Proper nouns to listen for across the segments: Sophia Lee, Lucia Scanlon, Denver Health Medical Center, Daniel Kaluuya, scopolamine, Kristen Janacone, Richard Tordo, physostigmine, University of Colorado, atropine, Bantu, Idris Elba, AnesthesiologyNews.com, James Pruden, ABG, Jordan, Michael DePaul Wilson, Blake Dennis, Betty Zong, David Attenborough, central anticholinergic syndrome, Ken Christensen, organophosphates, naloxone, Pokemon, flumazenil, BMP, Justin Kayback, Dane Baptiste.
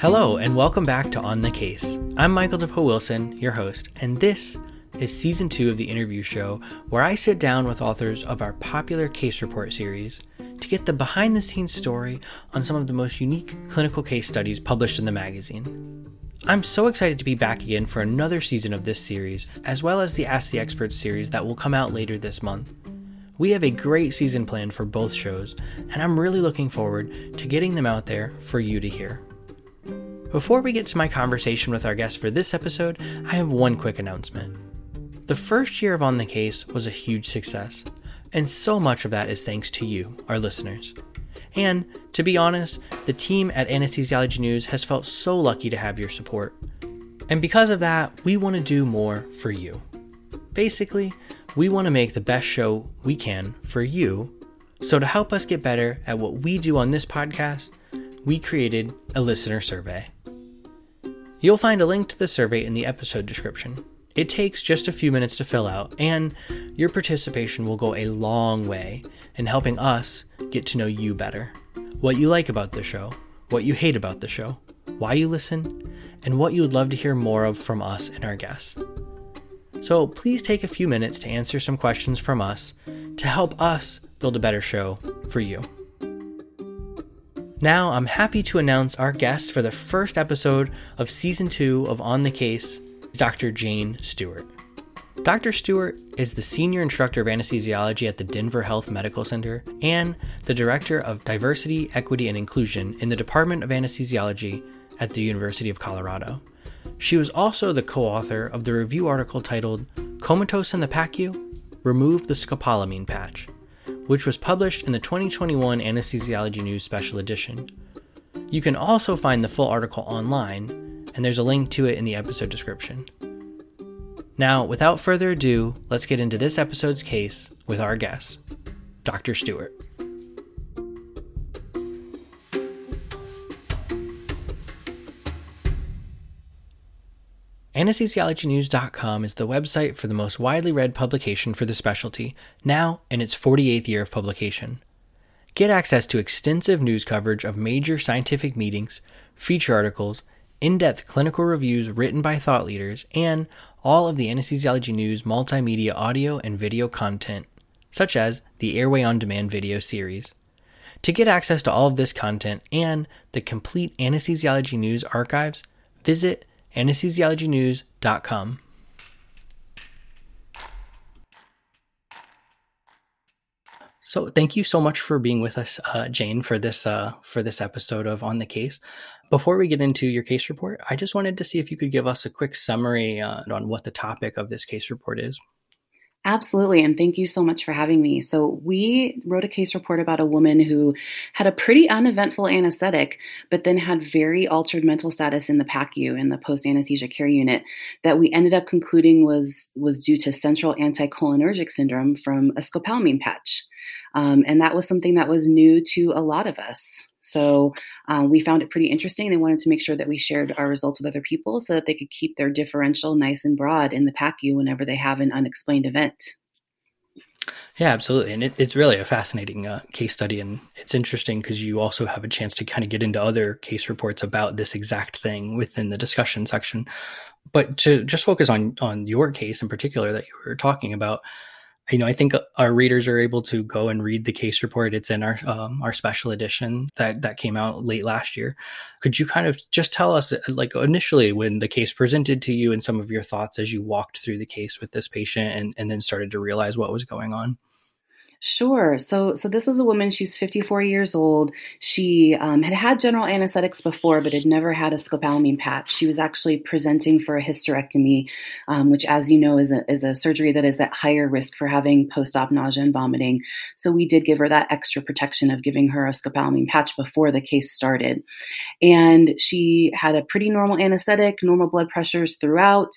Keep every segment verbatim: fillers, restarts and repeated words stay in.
Hello, and welcome back to On the Case. I'm Michael DePaul Wilson, your host, and this is season two of the interview show, where I sit down with authors of our popular case report series to get the behind-the-scenes story on some of the most unique clinical case studies published in the magazine. I'm so excited to be back again for another season of this series, as well as the Ask the Experts series that will come out later this month. We have a great season planned for both shows, and I'm really looking forward to getting them out there for you to hear. Before we get to my conversation with our guest for this episode, I have one quick announcement. The first year of On the Case was a huge success, and so much of that is thanks to you, our listeners. And, to be honest, the team at Anesthesiology News has felt so lucky to have your support. And because of that, we want to do more for you. Basically, we want to make the best show we can for you, so to help us get better at what we do on this podcast, we created a listener survey. You'll find a link to the survey in the episode description. It takes just a few minutes to fill out, and your participation will go a long way in helping us get to know you better, what you like about the show, what you hate about the show, why you listen, and what you would love to hear more of from us and our guests. So please take a few minutes to answer some questions from us to help us build a better show for you. Now, I'm happy to announce our guest for the first episode of Season two of On the Case, Doctor Jane Stewart. Doctor Stewart is the Senior Instructor of Anesthesiology at the Denver Health Medical Center and the Director of Diversity, Equity, and Inclusion in the Department of Anesthesiology at the University of Colorado. She was also the co-author of the review article titled, "Comatose in the P A C U? Remove the Scopolamine Patch," which was published in the twenty twenty-one Anesthesiology News Special Edition. You can also find the full article online, and there's a link to it in the episode description. Now, without further ado, let's get into this episode's case with our guest, Doctor Stewart. Anesthesiology News dot com is the website for the most widely read publication for the specialty, now in its forty-eighth year of publication. Get access to extensive news coverage of major scientific meetings, feature articles, in-depth clinical reviews written by thought leaders, and all of the Anesthesiology News multimedia audio and video content, such as the Airway On Demand video series. To get access to all of this content and the complete Anesthesiology News archives, visit Anesthesiology News dot com. So thank you so much for being with us, uh, Jane, for this uh, for this episode of On the Case. Before we get into your case report, I just wanted to see if you could give us a quick summary uh, on what the topic of this case report is. Absolutely. And thank you so much for having me. So we wrote a case report about a woman who had a pretty uneventful anesthetic, but then had very altered mental status in the P A C U, in the post-anesthesia care unit, that we ended up concluding was, was due to central anticholinergic syndrome from a scopolamine patch. Um, and that was something that was new to a lot of us. So uh, we found it pretty interesting and wanted to make sure that we shared our results with other people so that they could keep their differential nice and broad in the P A C U whenever they have an unexplained event. Yeah, absolutely. And it, it's really a fascinating uh, case study. And it's interesting because you also have a chance to kind of get into other case reports about this exact thing within the discussion section. But to just focus on on your case in particular that you were talking about, you know, I think our readers are able to go and read the case report. It's in our um, our special edition that, that came out late last year. Could you kind of just tell us, like, initially when the case presented to you and some of your thoughts as you walked through the case with this patient and, and then started to realize what was going on? Sure. So, so this was a woman, she's fifty-four years old. She um, had had general anesthetics before, but had never had a scopolamine patch. She was actually presenting for a hysterectomy, um, which, as you know, is a, is a surgery that is at higher risk for having post-op nausea and vomiting. So we did give her that extra protection of giving her a scopolamine patch before the case started. And she had a pretty normal anesthetic, normal blood pressures throughout.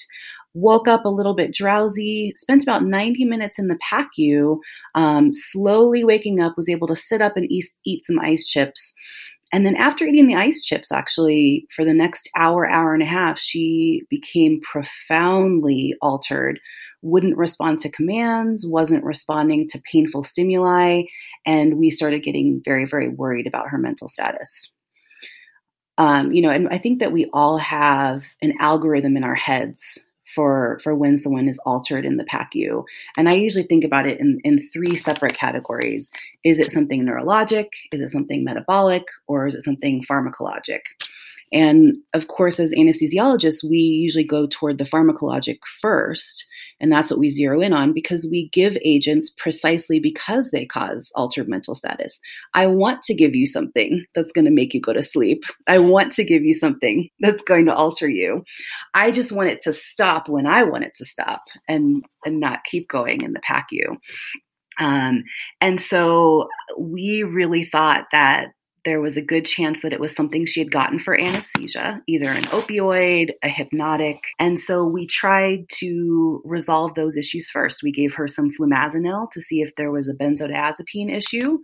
Woke up a little bit drowsy, spent about ninety minutes in the P A C U, um, slowly waking up, was able to sit up and eat, eat some ice chips. And then after eating the ice chips, actually, for the next hour, hour and a half, she became profoundly altered, wouldn't respond to commands, wasn't responding to painful stimuli, and we started getting very, very worried about her mental status. Um, you know, and I think that we all have an algorithm in our heads for for when someone is altered in the P A C U. And I usually think about it in, in three separate categories. Is it something neurologic? Is it something metabolic? Or is it something pharmacologic? And of course, as anesthesiologists, we usually go toward the pharmacologic first, and that's what we zero in on because we give agents precisely because they cause altered mental status. I want to give you something that's going to make you go to sleep. I want to give you something that's going to alter you. I just want it to stop when I want it to stop and, and not keep going in the P A C U. Um, and so we really thought that there was a good chance that it was something she had gotten for anesthesia, either an opioid, a hypnotic. And so we tried to resolve those issues first. We gave her some flumazenil to see if there was a benzodiazepine issue.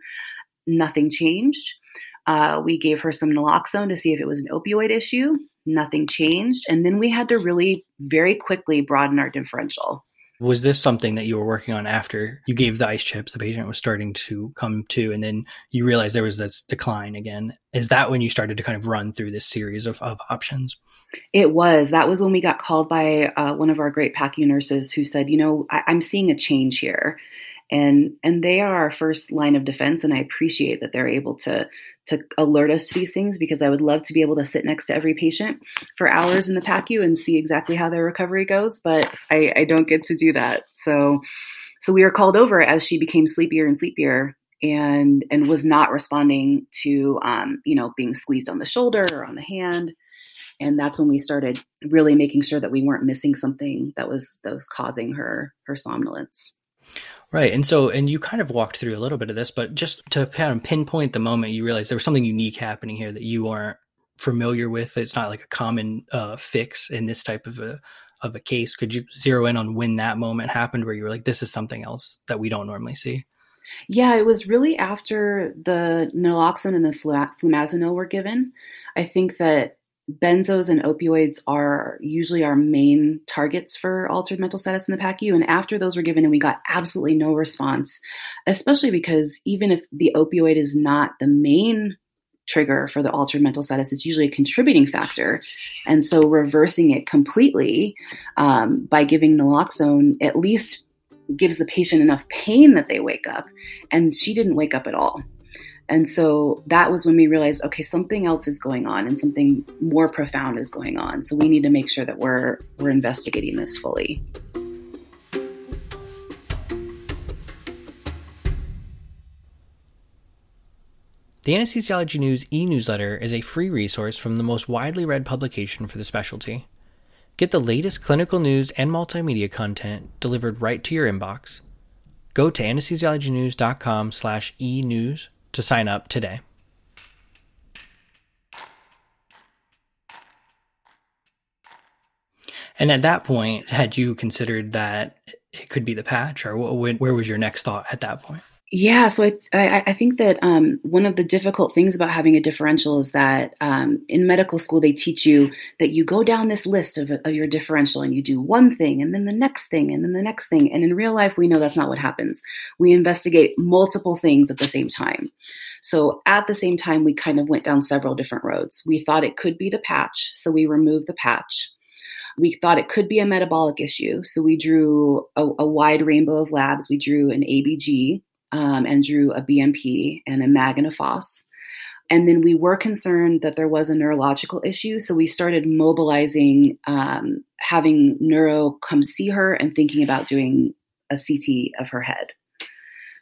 Nothing changed. Uh, we gave her some naloxone to see if it was an opioid issue. Nothing changed. And then we had to really very quickly broaden our differential. Was this something that you were working on after you gave the ice chips, the patient was starting to come to, and then you realized there was this decline again? Is that when you started to kind of run through this series of, of options? It was. That was when we got called by uh, one of our great P A C U nurses who said, you know, I- I'm seeing a change here. And and they are our first line of defense. And I appreciate that they're able to to alert us to these things, because I would love to be able to sit next to every patient for hours in the P A C U and see exactly how their recovery goes. But I, I don't get to do that. So so we were called over as she became sleepier and sleepier and and was not responding to, um, you know, being squeezed on the shoulder or on the hand. And that's when we started really making sure that we weren't missing something that was that was causing her her somnolence. Right. And so, and you kind of walked through a little bit of this, but just to kind of pinpoint the moment you realized there was something unique happening here that you aren't familiar with. It's not like a common uh, fix in this type of a, of a case. Could you zero in on when that moment happened where you were like, this is something else that we don't normally see? Yeah, it was really after the naloxone and the flumazenil were given. I think that benzos and opioids are usually our main targets for altered mental status in the P A C U. And after those were given and we got absolutely no response, especially because even if the opioid is not the main trigger for the altered mental status, it's usually a contributing factor. And so reversing it completely um, by giving naloxone at least gives the patient enough pain that they wake up. And she didn't wake up at all. And so that was when we realized, okay, something else is going on and something more profound is going on. So we need to make sure that we're we're investigating this fully. The Anesthesiology News e-newsletter is a free resource from the most widely read publication for the specialty. Get the latest clinical news and multimedia content delivered right to your inbox. Go to anesthesiology news dot com slash e-news to sign up today. And at that point, had you considered that it could be the patch, or what, where was your next thought at that point? Yeah, so I I, I think that um, one of the difficult things about having a differential is that um, in medical school, they teach you that you go down this list of, of your differential and you do one thing and then the next thing and then the next thing. And in real life, we know that's not what happens. We investigate multiple things at the same time. So at the same time, we kind of went down several different roads. We thought it could be the patch, so we removed the patch. We thought it could be a metabolic issue, so we drew a, a wide rainbow of labs. We drew an A B G. Um, and drew a B M P and a M A G and a F O S. And then we were concerned that there was a neurological issue. So we started mobilizing, um, having neuro come see her and thinking about doing a C T of her head.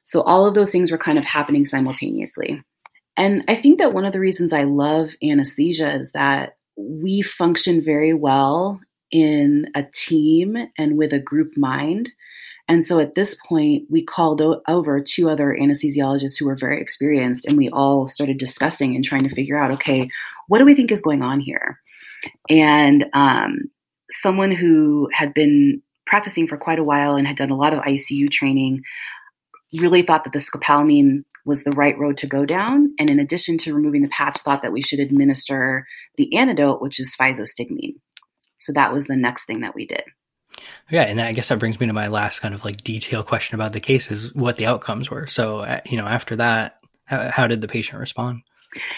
So all of those things were kind of happening simultaneously. And I think that one of the reasons I love anesthesia is that we function very well in a team and with a group mind. And so at this point, we called o- over two other anesthesiologists who were very experienced, and we all started discussing and trying to figure out, okay, what do we think is going on here? And um, someone who had been practicing for quite a while and had done a lot of I C U training really thought that the scopolamine was the right road to go down. And in addition to removing the patch, thought that we should administer the antidote, which is physostigmine. So that was the next thing that we did. Yeah. And I guess that brings me to my last kind of like detail question about the case is what the outcomes were. So, you know, after that, how, how did the patient respond?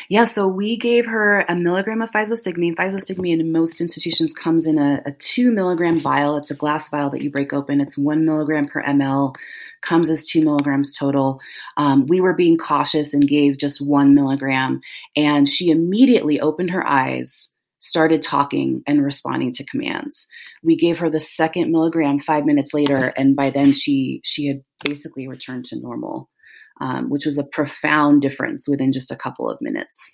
Yeah, so we gave her a milligram of physostigmine. Physostigmine in most institutions comes in a, a two milligram vial. It's a glass vial that you break open. It's one milligram per ml, comes as two milligrams total. Um, we were being cautious and gave just one milligram. And she immediately opened her eyes, started talking and responding to commands. We gave her the second milligram five minutes later, and by then she she had basically returned to normal, um, which was a profound difference within just a couple of minutes.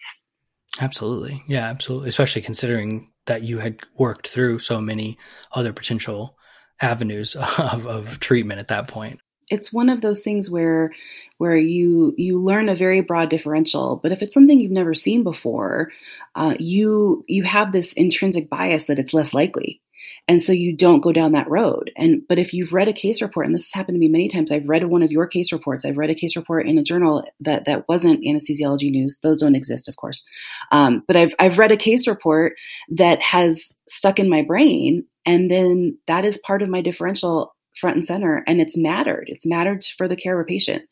Absolutely. Yeah, absolutely. Especially considering that you had worked through so many other potential avenues of, of treatment at that point. It's one of those things where where you you learn a very broad differential, but if it's something you've never seen before, uh, you you have this intrinsic bias that it's less likely. And so you don't go down that road. And but if you've read a case report, and this has happened to me many times, I've read one of your case reports. I've read a case report in a journal that, that wasn't Anesthesiology News. Those don't exist, of course. Um, but I've I've read a case report that has stuck in my brain, and then that is part of my differential front and center, and it's mattered. It's mattered for the care of a patient.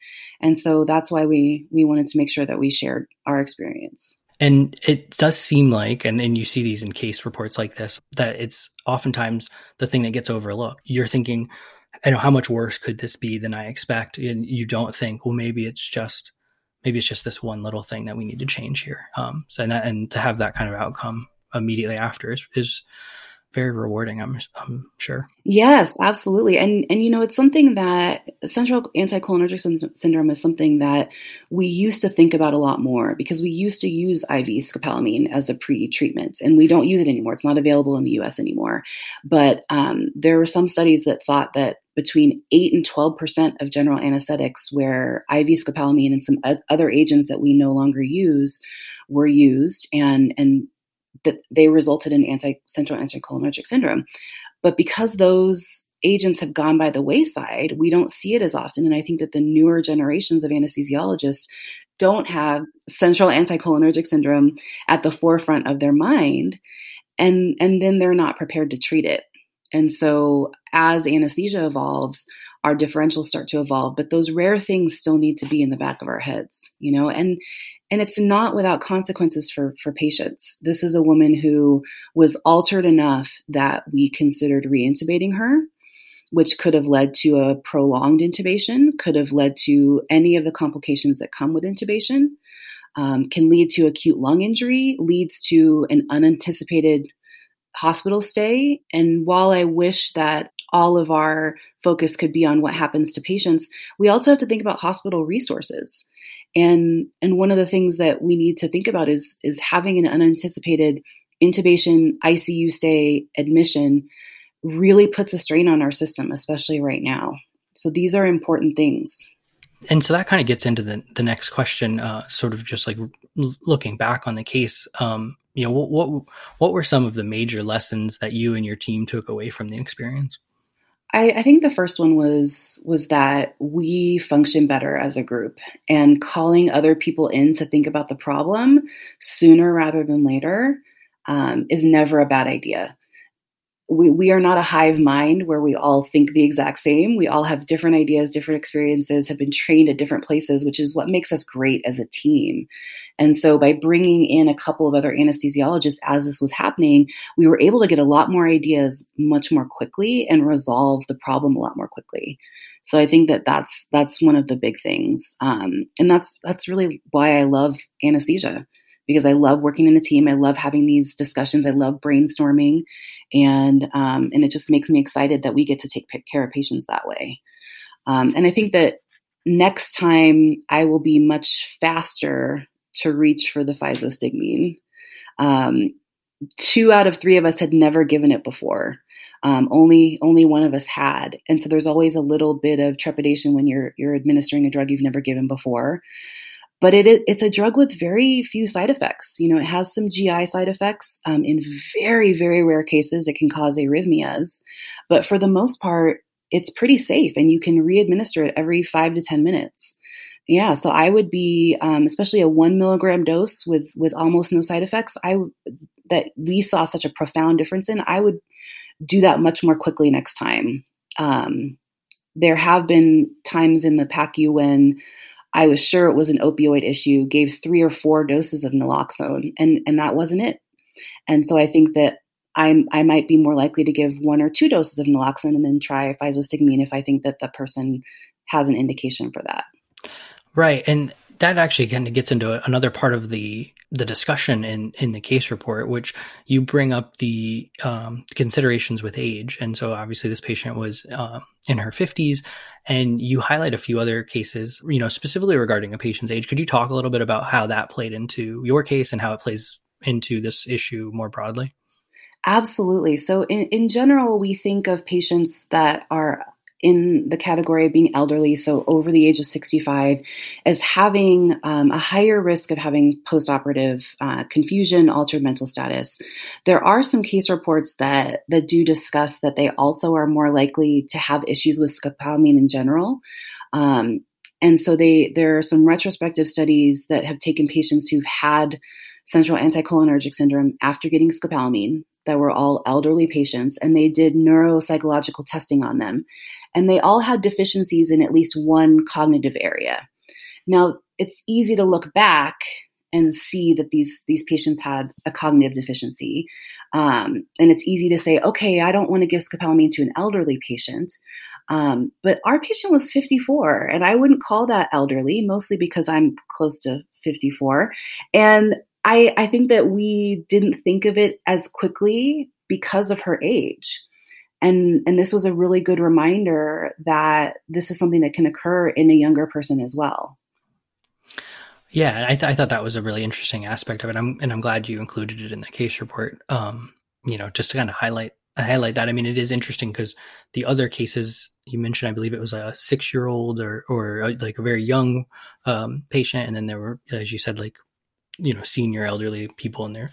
And so that's why we we wanted to make sure that we shared our experience. And it does seem like, and, and you see these in case reports like this, that it's oftentimes the thing that gets overlooked. You're thinking, I know how much worse could this be than I expect? And you don't think, well, maybe it's just, maybe it's just this one little thing that we need to change here. Um, so and, that, and to have that kind of outcome immediately after is, is very rewarding, I'm, I'm sure. Yes, absolutely. And, and, you know, it's something that central anticholinergic syndrome is something that we used to think about a lot more, because we used to use I V scopolamine as a pre-treatment, and we don't use it anymore. It's not available in the U S anymore. But um, there were some studies that thought that between eight and twelve percent of general anesthetics where I V scopolamine and some other agents that we no longer use were used, and, and, that they resulted in anti central anticholinergic syndrome. But because those agents have gone by the wayside, we don't see it as often. And I think that the newer generations of anesthesiologists don't have central anticholinergic syndrome at the forefront of their mind. And, and then they're not prepared to treat it. And so as anesthesia evolves, our differentials start to evolve, but those rare things still need to be in the back of our heads, you know, and, and it's not without consequences for, for patients. This is a woman who was altered enough that we considered reintubating her, which could have led to a prolonged intubation, could have led to any of the complications that come with intubation, um, can lead to acute lung injury, leads to an unanticipated hospital stay. And while I wish that all of our focus could be on what happens to patients, we also have to think about hospital resources. And and one of the things that we need to think about is, is having an unanticipated intubation, I C U stay, admission really puts a strain on our system, especially right now. So these are important things. And so that kind of gets into the, the next question, uh, sort of just like looking back on the case, um, you know, what, what what were some of the major lessons that you and your team took away from the experience? I, I think the first one was was that we function better as a group, and calling other people in to think about the problem sooner rather than later um, is never a bad idea. We we are not a hive mind where we all think the exact same. We all have different ideas, different experiences, have been trained at different places, which is what makes us great as a team. And so by bringing in a couple of other anesthesiologists as this was happening, we were able to get a lot more ideas much more quickly and resolve the problem a lot more quickly. So I think that that's, that's one of the big things. Um, and that's, that's really why I love anesthesia, because I love working in a team. I love having these discussions. I love brainstorming. And um, and it just makes me excited that we get to take care of patients that way. Um, and I think that next time I will be much faster to reach for the physostigmine. Um, two out of three of us had never given it before. Um, only only one of us had. And so there's always a little bit of trepidation when you're you're administering a drug you've never given before. But it, it's a drug with very few side effects. You know, it has some G I side effects. Um, in very, very rare cases, it can cause arrhythmias. But for the most part, it's pretty safe, and you can re-administer it every five to ten minutes. Yeah, so I would be, um, especially a one milligram dose with with almost no side effects, I that we saw such a profound difference in, I would do that much more quickly next time. Um, there have been times in the P A C U when I was sure it was an opioid issue, gave three or four doses of naloxone, and, and that wasn't it. And so I think that I'm, I might be more likely to give one or two doses of naloxone and then try physostigmine if I think that the person has an indication for that. Right. And that actually kind of gets into another part of the the discussion in, in the case report, which you bring up the um, considerations with age. And so obviously this patient was uh, in her fifties, and you highlight a few other cases, you know, specifically regarding a patient's age. Could you talk a little bit about how that played into your case and how it plays into this issue more broadly? Absolutely. So in, in general, we think of patients that are in the category of being elderly, so over the age of sixty-five, as having um, a higher risk of having postoperative uh, confusion, altered mental status. There are some case reports that, that do discuss that they also are more likely to have issues with scopolamine in general. Um, and so they there are some retrospective studies that have taken patients who've had central anticholinergic syndrome after getting scopolamine that were all elderly patients, and they did neuropsychological testing on them. And they all had deficiencies in at least one cognitive area. Now, it's easy to look back and see that these, these patients had a cognitive deficiency. Um, and it's easy to say, okay, I don't want to give scopolamine to an elderly patient. Um, but our patient was fifty-four, and I wouldn't call that elderly, mostly because I'm close to fifty-four. And I, I think that we didn't think of it as quickly because of her age. And, and this was a really good reminder that this is something that can occur in a younger person as well. Yeah, I, th- I thought that was a really interesting aspect of it. I'm, and I'm glad you included it in the case report, um, you know, just to kind of highlight highlight that. I mean, it is interesting because the other cases you mentioned, I believe it was a six-year-old or, or a, like a very young um, patient. And then there were, as you said, like, you know, senior elderly people in their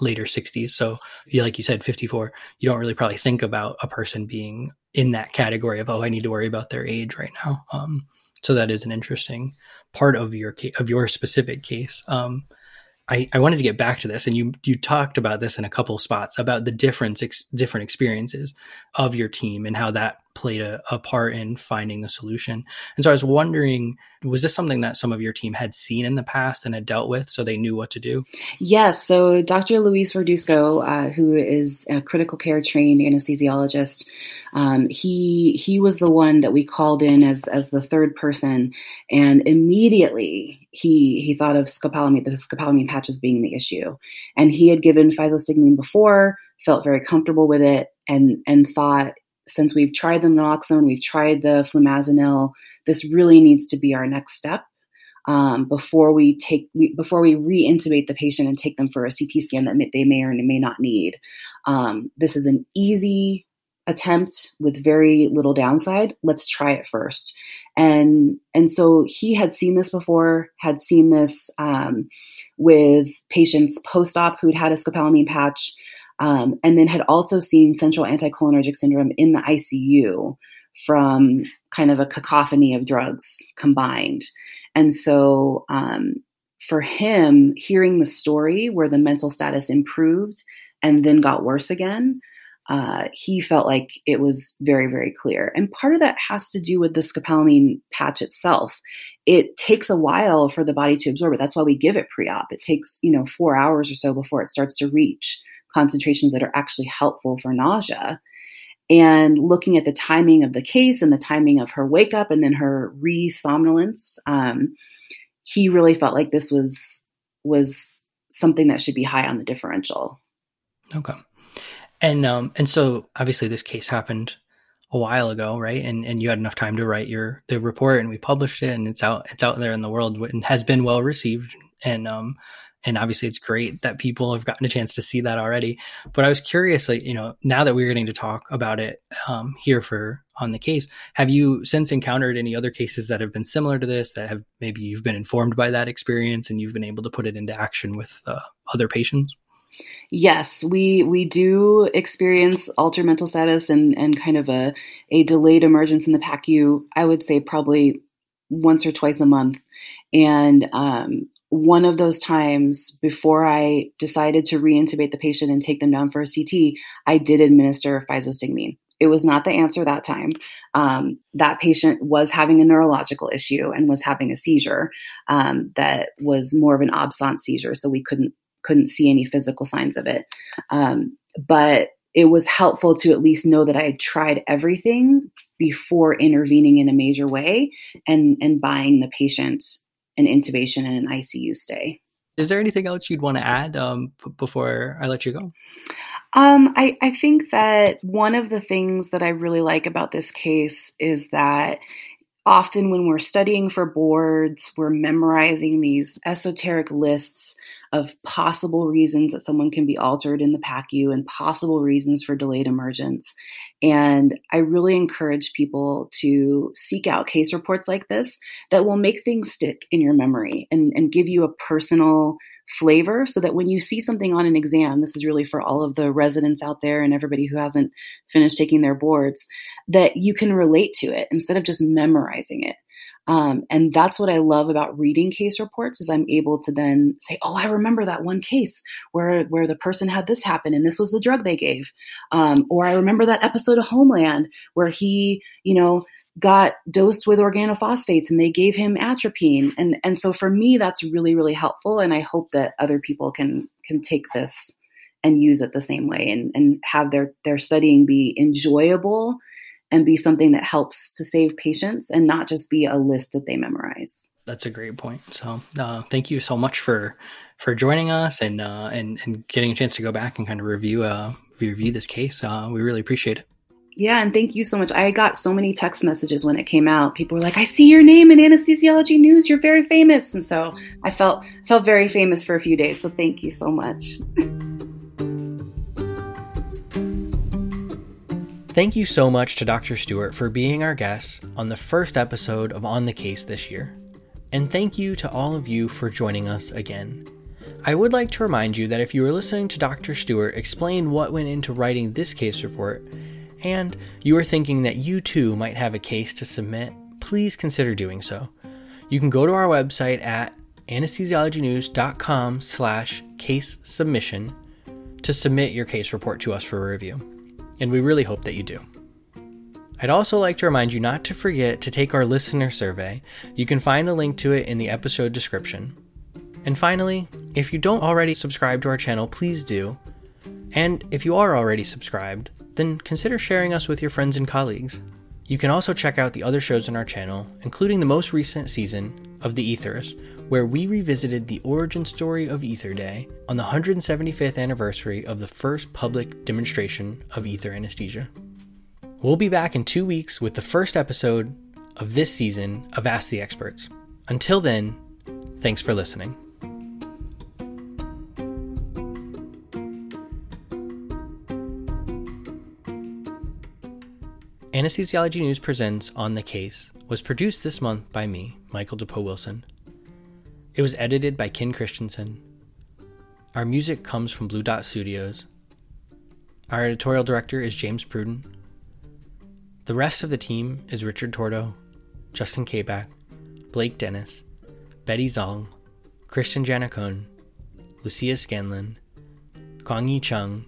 later sixties. So yeah, like you said, fifty-four, you don't really probably think about a person being in that category of, oh, I need to worry about their age right now. Um, so that is an interesting part of your case, of your specific case. Um, I, I wanted to get back to this, and you, you talked about this in a couple of spots about the difference, ex, different experiences of your team and how that played a, a part in finding the solution. And so I was wondering, was this something that some of your team had seen in the past and had dealt with, so they knew what to do? Yes. So Doctor Luis Verdusco, uh, who is a critical care trained anesthesiologist, um, he, he was the one that we called in as, as the third person. And immediately, He he thought of scopolamine, the scopolamine patches being the issue. And he had given physostigmine before, felt very comfortable with it, and and thought, since we've tried the naloxone, we've tried the flumazenil, this really needs to be our next step um, before we take we, before we re-intubate the patient and take them for a C T scan that may, they may or may not need. Um, this is an easy attempt with very little downside. Let's try it first. And, and so he had seen this before, had seen this, um, with patients post-op who'd had a scopolamine patch, um, and then had also seen central anticholinergic syndrome in the I C U from kind of a cacophony of drugs combined. And so, um, for him, hearing the story where the mental status improved and then got worse again, Uh, he felt like it was very, very clear. And part of that has to do with the scopolamine patch itself. It takes a while for the body to absorb it. That's why we give it pre-op. It takes, you know, four hours or so before it starts to reach concentrations that are actually helpful for nausea. And looking at the timing of the case and the timing of her wake up and then her re-somnolence, um, he really felt like this was, was something that should be high on the differential. Okay. And um and so obviously this case happened a while ago, right? And and you had enough time to write your the report, and we published it, and it's out it's out there in the world and has been well received. And um and obviously it's great that people have gotten a chance to see that already. But I was curious, like, you know, now that we're getting to talk about it um here for on the case, have you since encountered any other cases that have been similar to this that have maybe you've been informed by that experience and you've been able to put it into action with uh, other patients? Yes, we we do experience altered mental status and, and kind of a, a delayed emergence in the P A C U, I would say probably once or twice a month. And um, one of those times before I decided to re-intubate the patient and take them down for a C T, I did administer physostigmine. It was not the answer that time. Um, that patient was having a neurological issue and was having a seizure um, that was more of an obstant seizure, so we couldn't couldn't see any physical signs of it. Um, but it was helpful to at least know that I had tried everything before intervening in a major way and and buying the patient an intubation and an I C U stay. Is there anything else you'd want to add um, p- before I let you go? Um, I, I think that one of the things that I really like about this case is that often when we're studying for boards, we're memorizing these esoteric lists of possible reasons that someone can be altered in the P A C U and possible reasons for delayed emergence. And I really encourage people to seek out case reports like this that will make things stick in your memory and, and give you a personal flavor so that when you see something on an exam, this is really for all of the residents out there and everybody who hasn't finished taking their boards, that you can relate to it instead of just memorizing it. Um, and that's what I love about reading case reports is I'm able to then say, oh, I remember that one case where, where the person had this happen and this was the drug they gave. Um, or I remember that episode of Homeland where he, you know, got dosed with organophosphates and they gave him atropine. And, and so for me, that's really, really helpful. And I hope that other people can, can take this and use it the same way and, and have their, their studying be enjoyable and be something that helps to save patients and not just be a list that they memorize. That's a great point. So uh, thank you so much for, for joining us and, uh, and, and getting a chance to go back and kind of review, uh, review this case. Uh, we really appreciate it. Yeah. And thank you so much. I got so many text messages when it came out. People were like, I see your name in Anesthesiology News. You're very famous. And so I felt, felt very famous for a few days. So thank you so much. Thank you so much to Doctor Stewart for being our guest on the first episode of On the Case this year. And thank you to all of you for joining us again. I would like to remind you that if you were listening to Doctor Stewart explain what went into writing this case report, and you are thinking that you too might have a case to submit, please consider doing so. You can go to our website at anesthesiology news dot com slash case submission to submit your case report to us for review. And we really hope that you do. I'd also like to remind you not to forget to take our listener survey. You can find a link to it in the episode description. And finally, if you don't already subscribe to our channel, please do. And if you are already subscribed, then consider sharing us with your friends and colleagues. You can also check out the other shows on our channel, including the most recent season of The Ethers, where we revisited the origin story of Ether Day on the one hundred seventy-fifth anniversary of the first public demonstration of ether anesthesia. We'll be back in two weeks with the first episode of this season of Ask the Experts. Until then, thanks for listening. Anesthesiology News Presents On the Case was produced this month by me, Michael DePaul Wilson. It was edited by Ken Christensen. Our music comes from Blue Dot Studios. Our editorial director is James Pruden. The rest of the team is Richard Tordo, Justin Kayback, Blake Dennis, Betty Zong, Kristen Janacone, Lucia Scanlon, Kongyi Chung,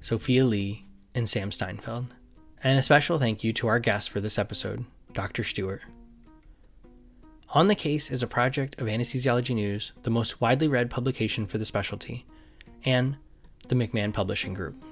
Sophia Lee, and Sam Steinfeld. And a special thank you to our guest for this episode, Doctor Stewart. On the Case is a project of Anesthesiology News, the most widely read publication for the specialty, and the McMahon Publishing Group.